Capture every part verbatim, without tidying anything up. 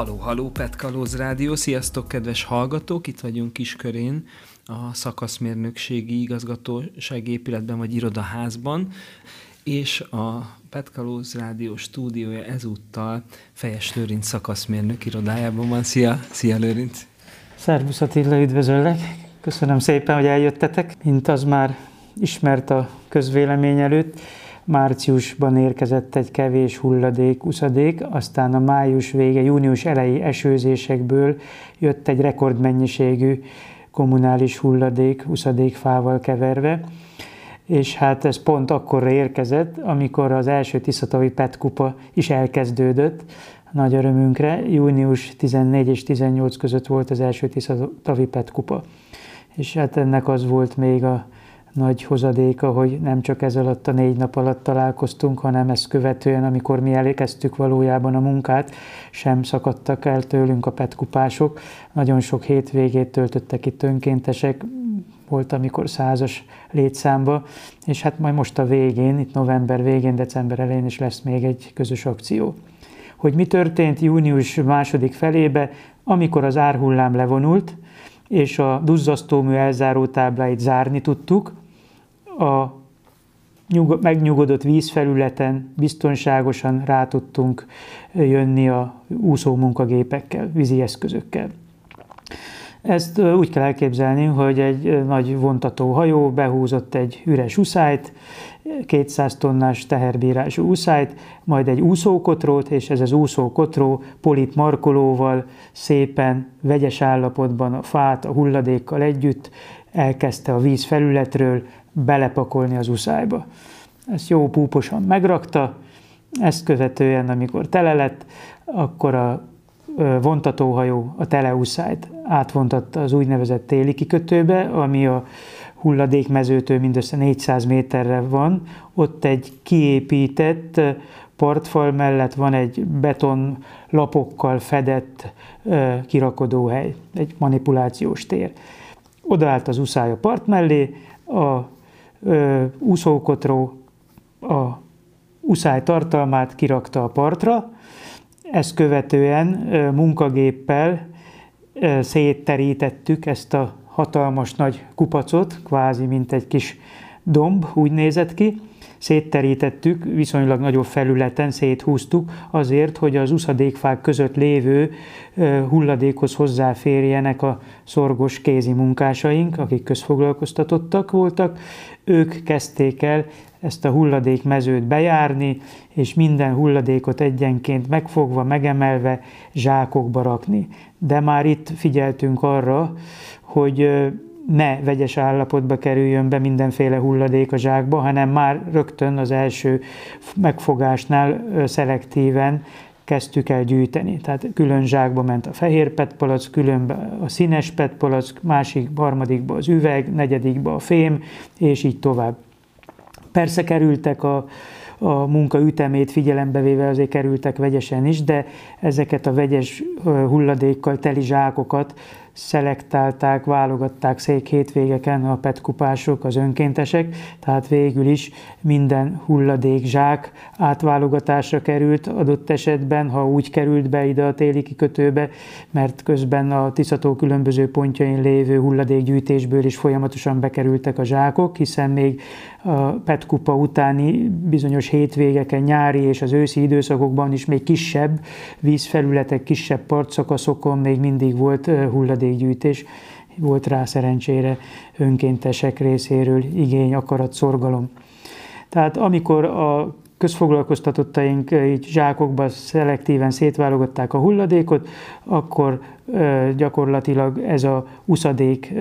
Halló, halló, pé é té Kalóz Rádió, sziasztok kedves hallgatók, itt vagyunk Kiskörén, a szakaszmérnökségi igazgatósági épületben vagy irodaházban, és a pé é té Kalóz Rádió stúdiója ezúttal Fejes Lőrinc szakaszmérnök irodájában van. Szia, szia Lőrinc! Szervusz Attila, üdvözöllek! Köszönöm szépen, hogy eljöttetek. Mint az már ismert a közvélemény előtt, márciusban érkezett egy kevés hulladék, uszadék, aztán a május vége, június elejé esőzésekből jött egy rekordmennyiségű kommunális hulladék, uszadékfával keverve, és hát ez pont akkorra érkezett, amikor az első tiszatavi pé é té kupa is elkezdődött, nagy örömünkre, június tizennégy és tizennyolc között volt az első tiszatavi pé é té kupa. És hát ennek az volt még a nagy hozadéka, hogy nem csak ez alatt a négy nap alatt találkoztunk, hanem ezt követően, amikor mi elkezdtük valójában a munkát, sem szakadtak el tőlünk a petkupások. Nagyon sok hétvégét töltöttek itt önkéntesek, volt amikor százas létszámba, és hát majd most a végén, itt november végén, december elején is lesz még egy közös akció. Hogy mi történt június második felébe, amikor az árhullám levonult, és a duzzasztómű elzáró tábláit zárni tudtuk, a megnyugodott vízfelületen biztonságosan rá tudtunk jönni a úszó munkagépekkel, vízi eszközökkel. Ezt úgy kell elképzelni, hogy egy nagy vontató hajó behúzott egy üres uszályt, kétszáz tonnás teherbírású uszályt, majd egy úszókotrót, és ez az úszókotró polit markolóval szépen, vegyes állapotban a fát, a hulladékkal együtt elkezdte a víz felületről belepakolni az uszályba. Ezt jó púposan megrakta, ezt követően, amikor tele lett, akkor a vontatóhajó a teleuszályt átvontatta az úgynevezett téli kikötőbe, ami a hulladékmezőtől mindössze négyszáz méterre van. Ott egy kiépített partfal mellett van egy betonlapokkal fedett kirakodóhely, egy manipulációs tér. Odaállt az uszály a part mellé, a ö, úszókotró a uszály tartalmát kirakta a partra, ezt követően munkagéppel szétterítettük ezt a hatalmas nagy kupacot, kvázi mint egy kis domb, úgy nézett ki, szétterítettük, viszonylag nagyobb felületen széthúztuk azért, hogy az uszadékfák között lévő hulladékhoz hozzáférjenek a szorgos kézi munkásaink, akik közfoglalkoztatottak voltak. Ők kezdték el ezt a hulladékmezőt bejárni, és minden hulladékot egyenként megfogva, megemelve zsákokba rakni. De már itt figyeltünk arra, hogy ne vegyes állapotba kerüljön be mindenféle hulladék a zsákba, hanem már rögtön az első megfogásnál szelektíven kezdtük el gyűjteni. Tehát külön zsákba ment a fehér petpalack, különben a színes petpalack, másik, harmadikba az üveg, negyedikba a fém, és így tovább. Persze kerültek a, a munka ütemét figyelembe véve, azért kerültek vegyesen is, de ezeket a vegyes hulladékkal teli zsákokat szelektálták, válogatták szék hétvégeken a petkupások, az önkéntesek, tehát végül is minden hulladékzsák átválogatásra került adott esetben, ha úgy került be ide a téli kikötőbe, mert közben a Tiszató különböző pontjain lévő hulladékgyűjtésből is folyamatosan bekerültek a zsákok, hiszen még a petkupa utáni bizonyos hétvégeken, nyári és az őszi időszakokban is még kisebb vízfelületek, kisebb partszakaszokon még mindig volt hulladék gyűjtés, volt rá szerencsére önkéntesek részéről igény, akarat, szorgalom. Tehát amikor a közfoglalkoztatottaink így zsákokba szelektíven szétválogatták a hulladékot, akkor gyakorlatilag ez a uszadék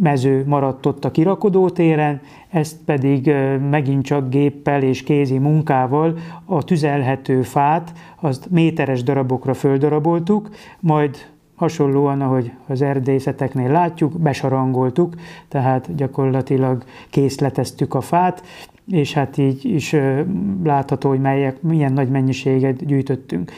mező maradt ott a kirakodótéren, ezt pedig megint csak géppel és kézi munkával a tüzelhető fát, azt méteres darabokra földaraboltuk, majd hasonlóan, ahogy az erdészeteknél látjuk, besarangoltuk, tehát gyakorlatilag készleteztük a fát, és hát így is látható, hogy melyek, milyen nagy mennyiséget gyűjtöttünk.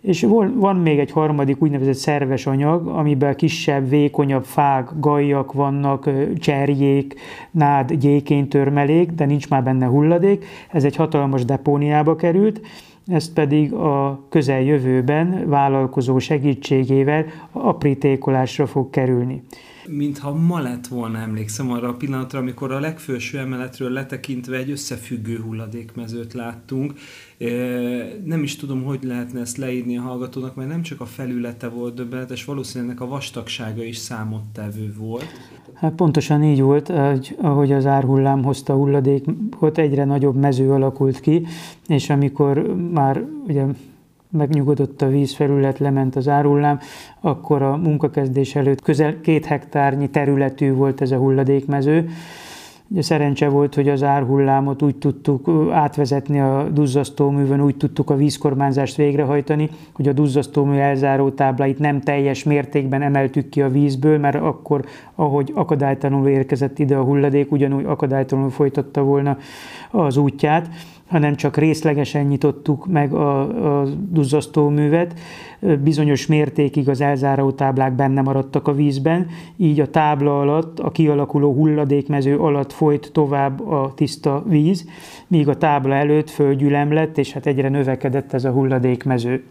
És van még egy harmadik úgynevezett szerves anyag, amiben kisebb, vékonyabb fák, gajak vannak, cserjék, nád, gyékéntörmelék, de nincs már benne hulladék. Ez egy hatalmas depóniába került, ezt pedig a közeljövőben vállalkozó segítségével aprítékolásra fog kerülni. Mintha ma lett volna, emlékszem arra a pillanatra, amikor a legfelső emeletről letekintve egy összefüggő hulladékmezőt láttunk. Nem is tudom, hogy lehetne ezt leírni a hallgatónak, mert nem csak a felülete volt döbbenetes, valószínűleg ennek a vastagsága is számottevő volt. Hát pontosan így volt, ahogy az árhullám hozta hulladékot, egyre nagyobb mező alakult ki, és amikor már ugye megnyugodott a vízfelület, lement az árullám, akkor a munkakezdés előtt közel két hektárnyi területű volt ez a hulladékmező. Szerencse volt, hogy az árhullámot úgy tudtuk átvezetni a duzzasztóművön, úgy tudtuk a vízkormányzást végrehajtani, hogy a duzzasztómű elzáró tábláit nem teljes mértékben emeltük ki a vízből, mert akkor, ahogy akadálytalanul érkezett ide a hulladék, ugyanúgy akadálytalanul folytatta volna az útját, hanem csak részlegesen nyitottuk meg a, a duzzasztóművet. Bizonyos mértékig az elzáró táblák benne maradtak a vízben, így a tábla alatt, a kialakuló hulladékmező alatt folyt tovább a tiszta víz, míg a tábla előtt földgyülem lett, és hát egyre növekedett ez a hulladékmező.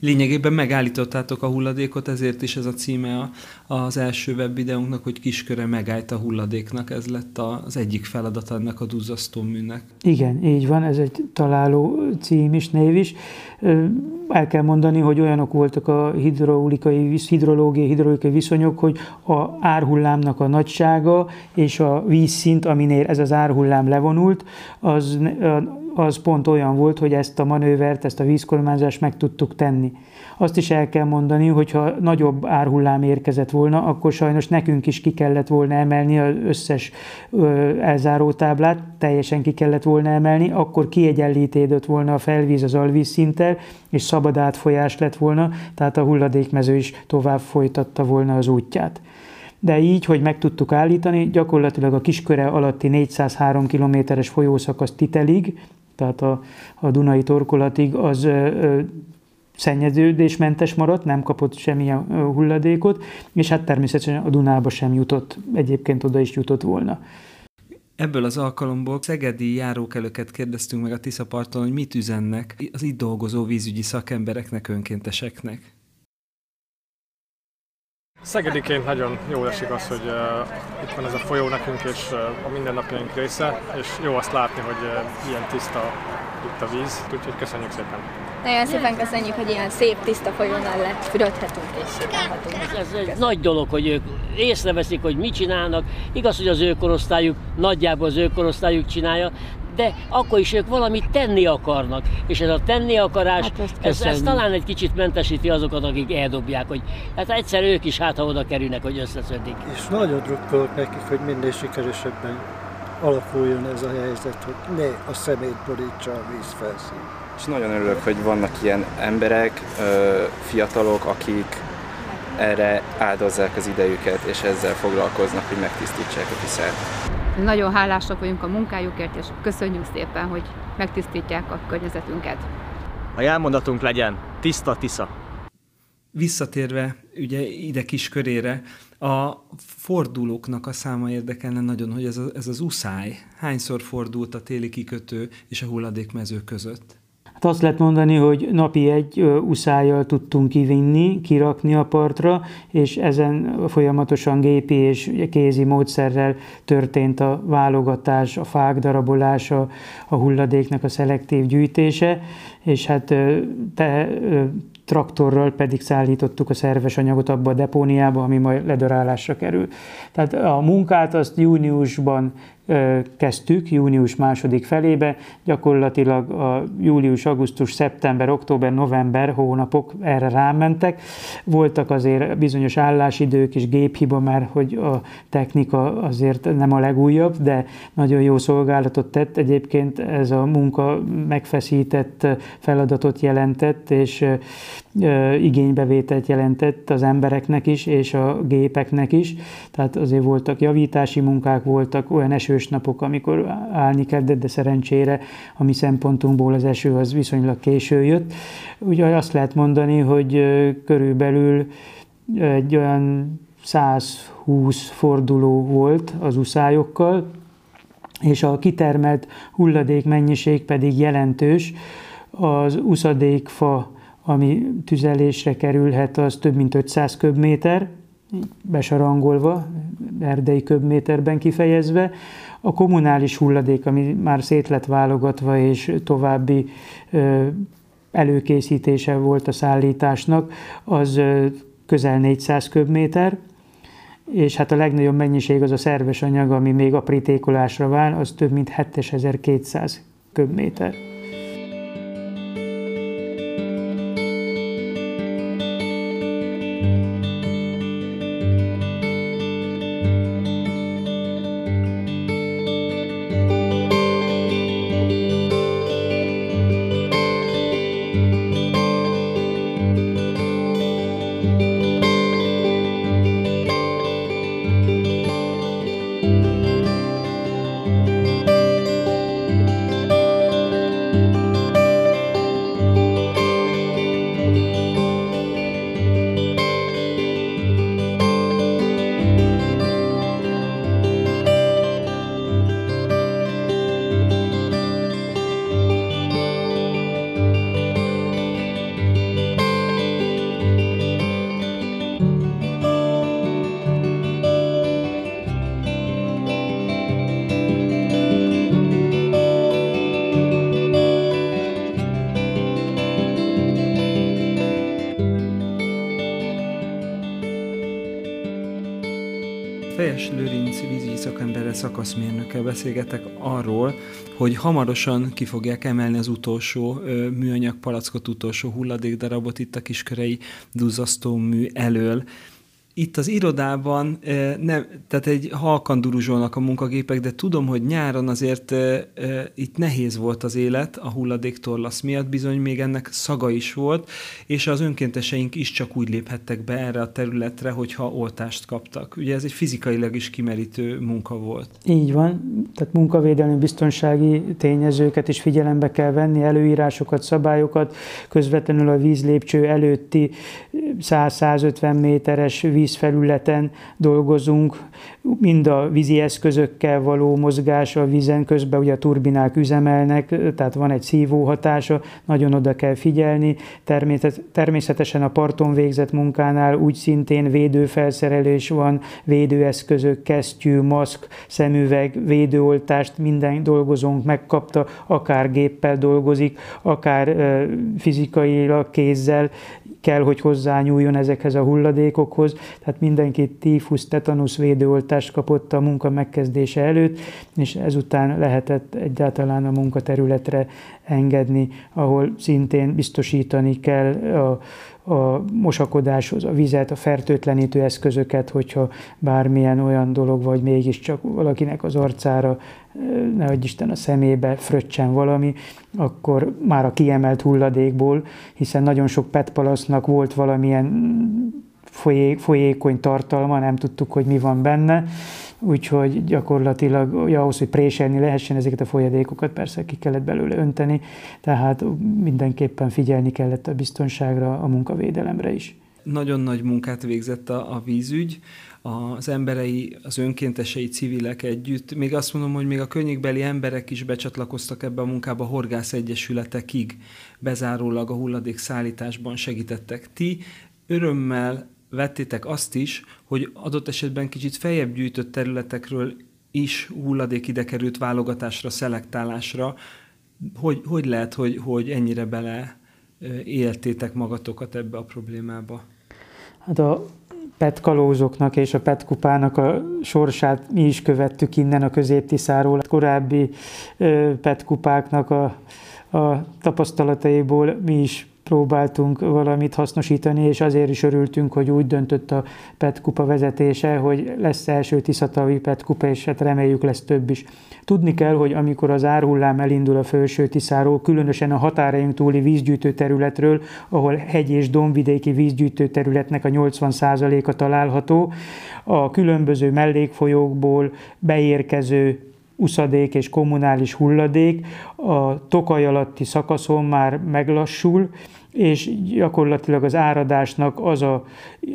Lényegében megállítottátok a hulladékot, ezért is ez a címe az első webvideónknak, hogy Kiskörei megállt a hulladéknak, ez lett az egyik feladat ennek a duzzasztóműnek. Igen, így van, ez egy találó cím is, név is. El kell mondani, hogy olyanok voltak a hidraulikai, hidrológiai, hidraulikai viszonyok, hogy a árhullámnak a nagysága és a vízszint, aminél ez az árhullám levonult, az... az pont olyan volt, hogy ezt a manővert, ezt a vízkormányzást meg tudtuk tenni. Azt is el kell mondani, hogy ha nagyobb árhullám érkezett volna, akkor sajnos nekünk is ki kellett volna emelni az összes elzárótáblát, teljesen ki kellett volna emelni, akkor kiegyenlítődött volna a felvíz az alvízszinttel, és szabad átfolyás lett volna, tehát a hulladékmező is tovább folytatta volna az útját. De így, hogy meg tudtuk állítani, gyakorlatilag a Kiskörei alatti négyszázhárom kilométeres folyószakasz Titelig, tehát a, a Dunai torkolatig az ö, ö, szennyeződésmentes maradt, nem kapott semmilyen ö, hulladékot, és hát természetesen a Dunába sem jutott, egyébként oda is jutott volna. Ebből az alkalomból szegedi járókelőket kérdeztünk meg a Tisza parton, hogy mit üzennek az itt dolgozó vízügyi szakembereknek, önkénteseknek. Szegediként nagyon jól esik az, hogy uh, itt van ez a folyó nekünk, és uh, a mindennapjaink része, és jó azt látni, hogy uh, ilyen tiszta itt a víz, úgyhogy köszönjük szépen! Nagyon szépen köszönjük, hogy ilyen szép, tiszta folyón ellett fürödhetünk és sétálhatunk. Ez egy nagy dolog, hogy ők észreveszik, hogy mit csinálnak. Igaz, hogy az ő korosztályuk, nagyjából az ő korosztályuk csinálja, de akkor is ők valamit tenni akarnak. És ez a tenni akarás, hát ezt, ez, ez talán egy kicsit mentesíti azokat, akik eldobják, hogy hát egyszer ők is hát, ha oda kerülnek, hogy összeszödik. És nagyon drukkolok nekik, hogy minél sikeresebben alakuljon ez a helyzet, hogy ne a szemét borítsa a víz felszín. És nagyon örülök, hogy vannak ilyen emberek, fiatalok, akik erre áldozzák az idejüket, és ezzel foglalkoznak, hogy megtisztítsák a Tiszát. Nagyon hálásak vagyunk a munkájukért, és köszönjük szépen, hogy megtisztítják a környezetünket. A jelmondatunk legyen, tiszta Tisza! Visszatérve ugye ide Kisköreire, a fordulóknak a száma érdekelne nagyon, hogy ez, a, ez az uszály hányszor fordult a téli kikötő és a hulladékmező között? Hát azt lehet mondani, hogy napi egy uszályjal tudtunk kivinni, kirakni a partra, és ezen folyamatosan gépi és kézi módszerrel történt a válogatás, a fák darabolása, a hulladéknak a szelektív gyűjtése, és hát te, traktorral pedig szállítottuk a szerves anyagot abba a depóniába, ami majd ledarálásra kerül. Tehát a munkát azt júniusban kezdtük június második felébe, gyakorlatilag a július, augusztus, szeptember, október, november hónapok erre rámentek. Voltak azért bizonyos állásidők és géphiba, már hogy a technika azért nem a legújabb, de nagyon jó szolgálatot tett. Egyébként ez a munka megfeszített feladatot jelentett, és igénybevételt jelentett az embereknek is, és a gépeknek is. Tehát azért voltak javítási munkák, voltak olyan esős napok, amikor állni kellett, de szerencsére a mi szempontunkból az eső az viszonylag késő jött. Ugye azt lehet mondani, hogy körülbelül egy olyan százhúsz forduló volt az uszályokkal, és a kitermelt hulladék mennyiség pedig jelentős. Az uszadékfa, ami tüzelésre kerülhet, az több mint ötszáz köbméter, besarangolva, erdei köbméterben kifejezve. A kommunális hulladék, ami már szét lett válogatva, és további előkészítése volt a szállításnak, az közel négyszáz köbméter, és hát a legnagyobb mennyiség az a szerves anyag, ami még aprítékolásra vár, az több mint hétezer-kétszáz köbméter. Fejes Lőrinc vízügyi szakemberrel, szakaszmérnökkel beszélgetek arról, hogy hamarosan ki fogják emelni az utolsó műanyag palackot, utolsó hulladékdarabot itt a Kiskörei duzzasztómű elől. Itt az irodában, nem, tehát egy halkan duruzsolnak a munkagépek, de tudom, hogy nyáron azért itt nehéz volt az élet a hulladéktorlasz miatt, bizony még ennek szaga is volt, és az önkénteseink is csak úgy léphettek be erre a területre, hogyha oltást kaptak. Ugye ez egy fizikailag is kimerítő munka volt. Így van, tehát munkavédelmi biztonsági tényezőket is figyelembe kell venni, előírásokat, szabályokat, közvetlenül a vízlépcső előtti száz-százötven méteres víz vízfelületen dolgozunk, mind a vízi eszközökkel való mozgása a vízen, közben ugye a turbinák üzemelnek, tehát van egy szívó hatása, nagyon oda kell figyelni. Természetesen a parton végzett munkánál úgy szintén védőfelszerelés van, védőeszközök, kesztyű, maszk, szemüveg, védőoltást minden dolgozónk megkapta, akár géppel dolgozik, akár fizikailag kézzel kell, hogy hozzányúljon ezekhez a hulladékokhoz. Tehát mindenki tífusz, tetanusz védőoltást kapott a munka megkezdése előtt, és ezután lehetett egyáltalán a munkaterületre engedni, ahol szintén biztosítani kell a, a mosakodáshoz, a vizet, a fertőtlenítő eszközöket, hogyha bármilyen olyan dolog, vagy mégiscsak valakinek az arcára, nehogy Isten a szemébe fröccsen valami, akkor már a kiemelt hulladékból, hiszen nagyon sok pé é té palasznak volt valamilyen folyékony tartalma, nem tudtuk, hogy mi van benne, úgyhogy gyakorlatilag ahhoz, hogy préselni lehessen ezeket a folyadékokat, persze ki kellett belőle önteni, tehát mindenképpen figyelni kellett a biztonságra, a munkavédelemre is. Nagyon nagy munkát végzett a, a vízügy, az emberei, az önkéntesei, civilek együtt. Még azt mondom, hogy még a környékbeli emberek is becsatlakoztak ebbe a munkába, horgászegyesületekig bezárólag a hulladékszállításban segítettek. Ti örömmel vettétek azt is, hogy adott esetben kicsit feljebb gyűjtött területekről is hulladék ide került válogatásra, szelektálásra. Hogy, hogy lehet, hogy, hogy ennyire bele éltétek magatokat ebbe a problémába? Hát a pé é té kalózoknak és a pé é té kupának a sorsát mi is követtük innen a Közép-Tiszáról. A korábbi pé é té kupáknak a, a tapasztalataiból mi is próbáltunk valamit hasznosítani, és azért is örültünk, hogy úgy döntött a pé é té kupa vezetése, hogy lesz első tiszatavi pé é té kupa, és hát reméljük lesz több is. Tudni kell, hogy amikor az árhullám elindul a felső Tiszáról, különösen a határaink túli vízgyűjtő területről, ahol hegy- és dombvidéki vízgyűjtő területnek a nyolcvan százaléka található, a különböző mellékfolyókból beérkező uszadék és kommunális hulladék a Tokaj alatti szakaszon már meglassul, és gyakorlatilag az áradásnak az a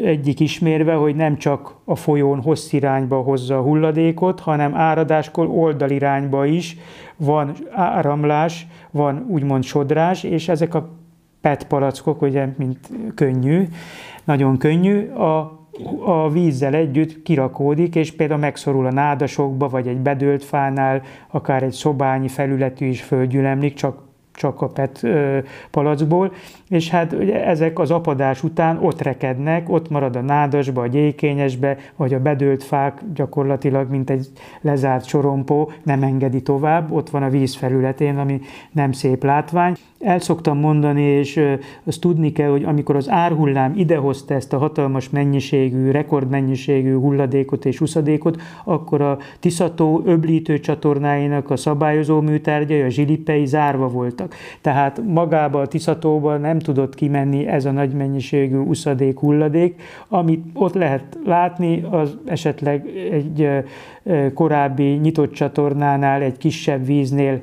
egyik ismérve, hogy nem csak a folyón hosszirányba hozza a hulladékot, hanem áradáskor oldalirányba is van áramlás, van úgymond sodrás, és ezek a pé é té palackok, ugye, mint könnyű, nagyon könnyű, a a vízzel együtt kirakódik, és például megszorul a nádasokba, vagy egy bedőlt fánál, akár egy szobányi felületű is földgyülemlik, csak, csak a pé é té palackból, és hát ugye ezek az apadás után ott rekednek, ott marad a nádasba, a gyékényesbe, vagy a bedőlt fák gyakorlatilag, mint egy lezárt sorompó, nem engedi tovább, ott van a víz felületén, ami nem szép látvány. El szoktam mondani, és azt tudni kell, hogy amikor az árhullám idehozta ezt a hatalmas mennyiségű, rekordmennyiségű hulladékot és uszadékot, akkor a Tisza-tó öblítő csatornáinak a szabályozó műtárgyai, a zsilipei zárva voltak. Tehát magába a Tisza-tóba nem tudott kimenni ez a nagy mennyiségű uszadék, hulladék, amit ott lehet látni, az esetleg egy korábbi nyitott csatornánál, egy kisebb víznél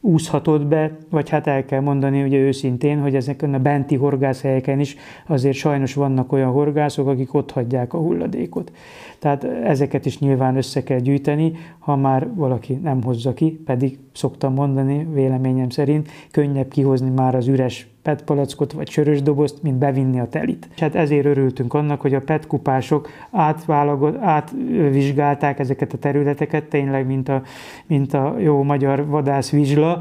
úszhatott be, vagy hát el kell mondani ugye őszintén, hogy ezeken a benti horgászhelyeken is azért sajnos vannak olyan horgászok, akik ott hagyják a hulladékot. Tehát ezeket is nyilván össze kell gyűjteni, ha már valaki nem hozza ki, pedig szoktam mondani véleményem szerint, könnyebb kihozni már az üres pé é té palackot vagy sörös dobozt, mint bevinni a telit. Hát ezért örültünk annak, hogy a pé é té kupások átvizsgálták ezeket a területeket, tényleg mint a, mint a jó magyar vadászvizsla,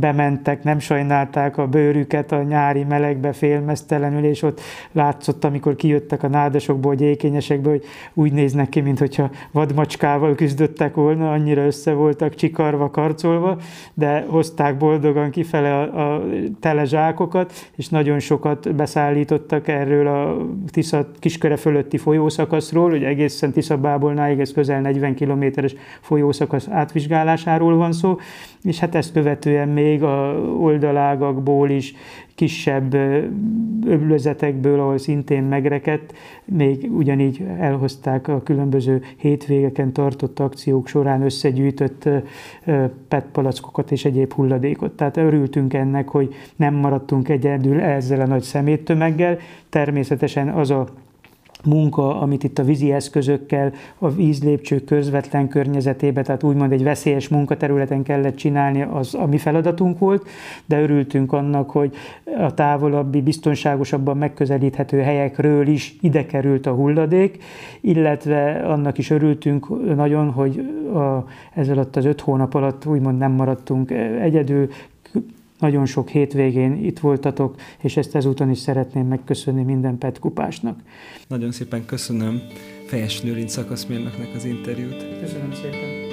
bementek, nem sajnálták a bőrüket a nyári melegbe félmeztelenül, és ott látszott, amikor kijöttek a nádasokból, gyékényesekből, hogy úgy néznek ki, mintha vadmacskával küzdöttek volna, annyira össze voltak csikarva, karcolva, de hozták boldogan kifele a, a tele zsákokat, és nagyon sokat beszállítottak erről a Tisza Kisköre fölötti folyószakaszról, hogy egészen Tiszabábolnáig, ez közel negyven kilométeres folyószakasz átvizsgálásáról van szó, és hát ezt követően még a oldalágakból is, kisebb öblözetekből, ahol szintén megrekedt, még ugyanígy elhozták a különböző hétvégeken tartott akciók során összegyűjtött pé é té palackokat és egyéb hulladékot. Tehát örültünk ennek, hogy nem maradtunk egyedül ezzel a nagy szeméttömeggel. Természetesen az a munka, amit itt a vízi eszközökkel a vízlépcsők közvetlen környezetébe, tehát úgymond egy veszélyes munkaterületen kellett csinálni, az a mi feladatunk volt, de örültünk annak, hogy a távolabbi, biztonságosabban megközelíthető helyekről is ide került a hulladék, illetve annak is örültünk nagyon, hogy a, ez alatt az öt hónap alatt úgymond nem maradtunk egyedül, nagyon sok hétvégén itt voltatok, és ezt ezúton is szeretném megköszönni minden pé é té kupásnak. Nagyon szépen köszönöm Fejes Lőrinc szakaszmérnöknek az interjút. Köszönöm szépen.